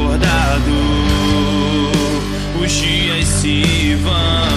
acordado, os dias se vão.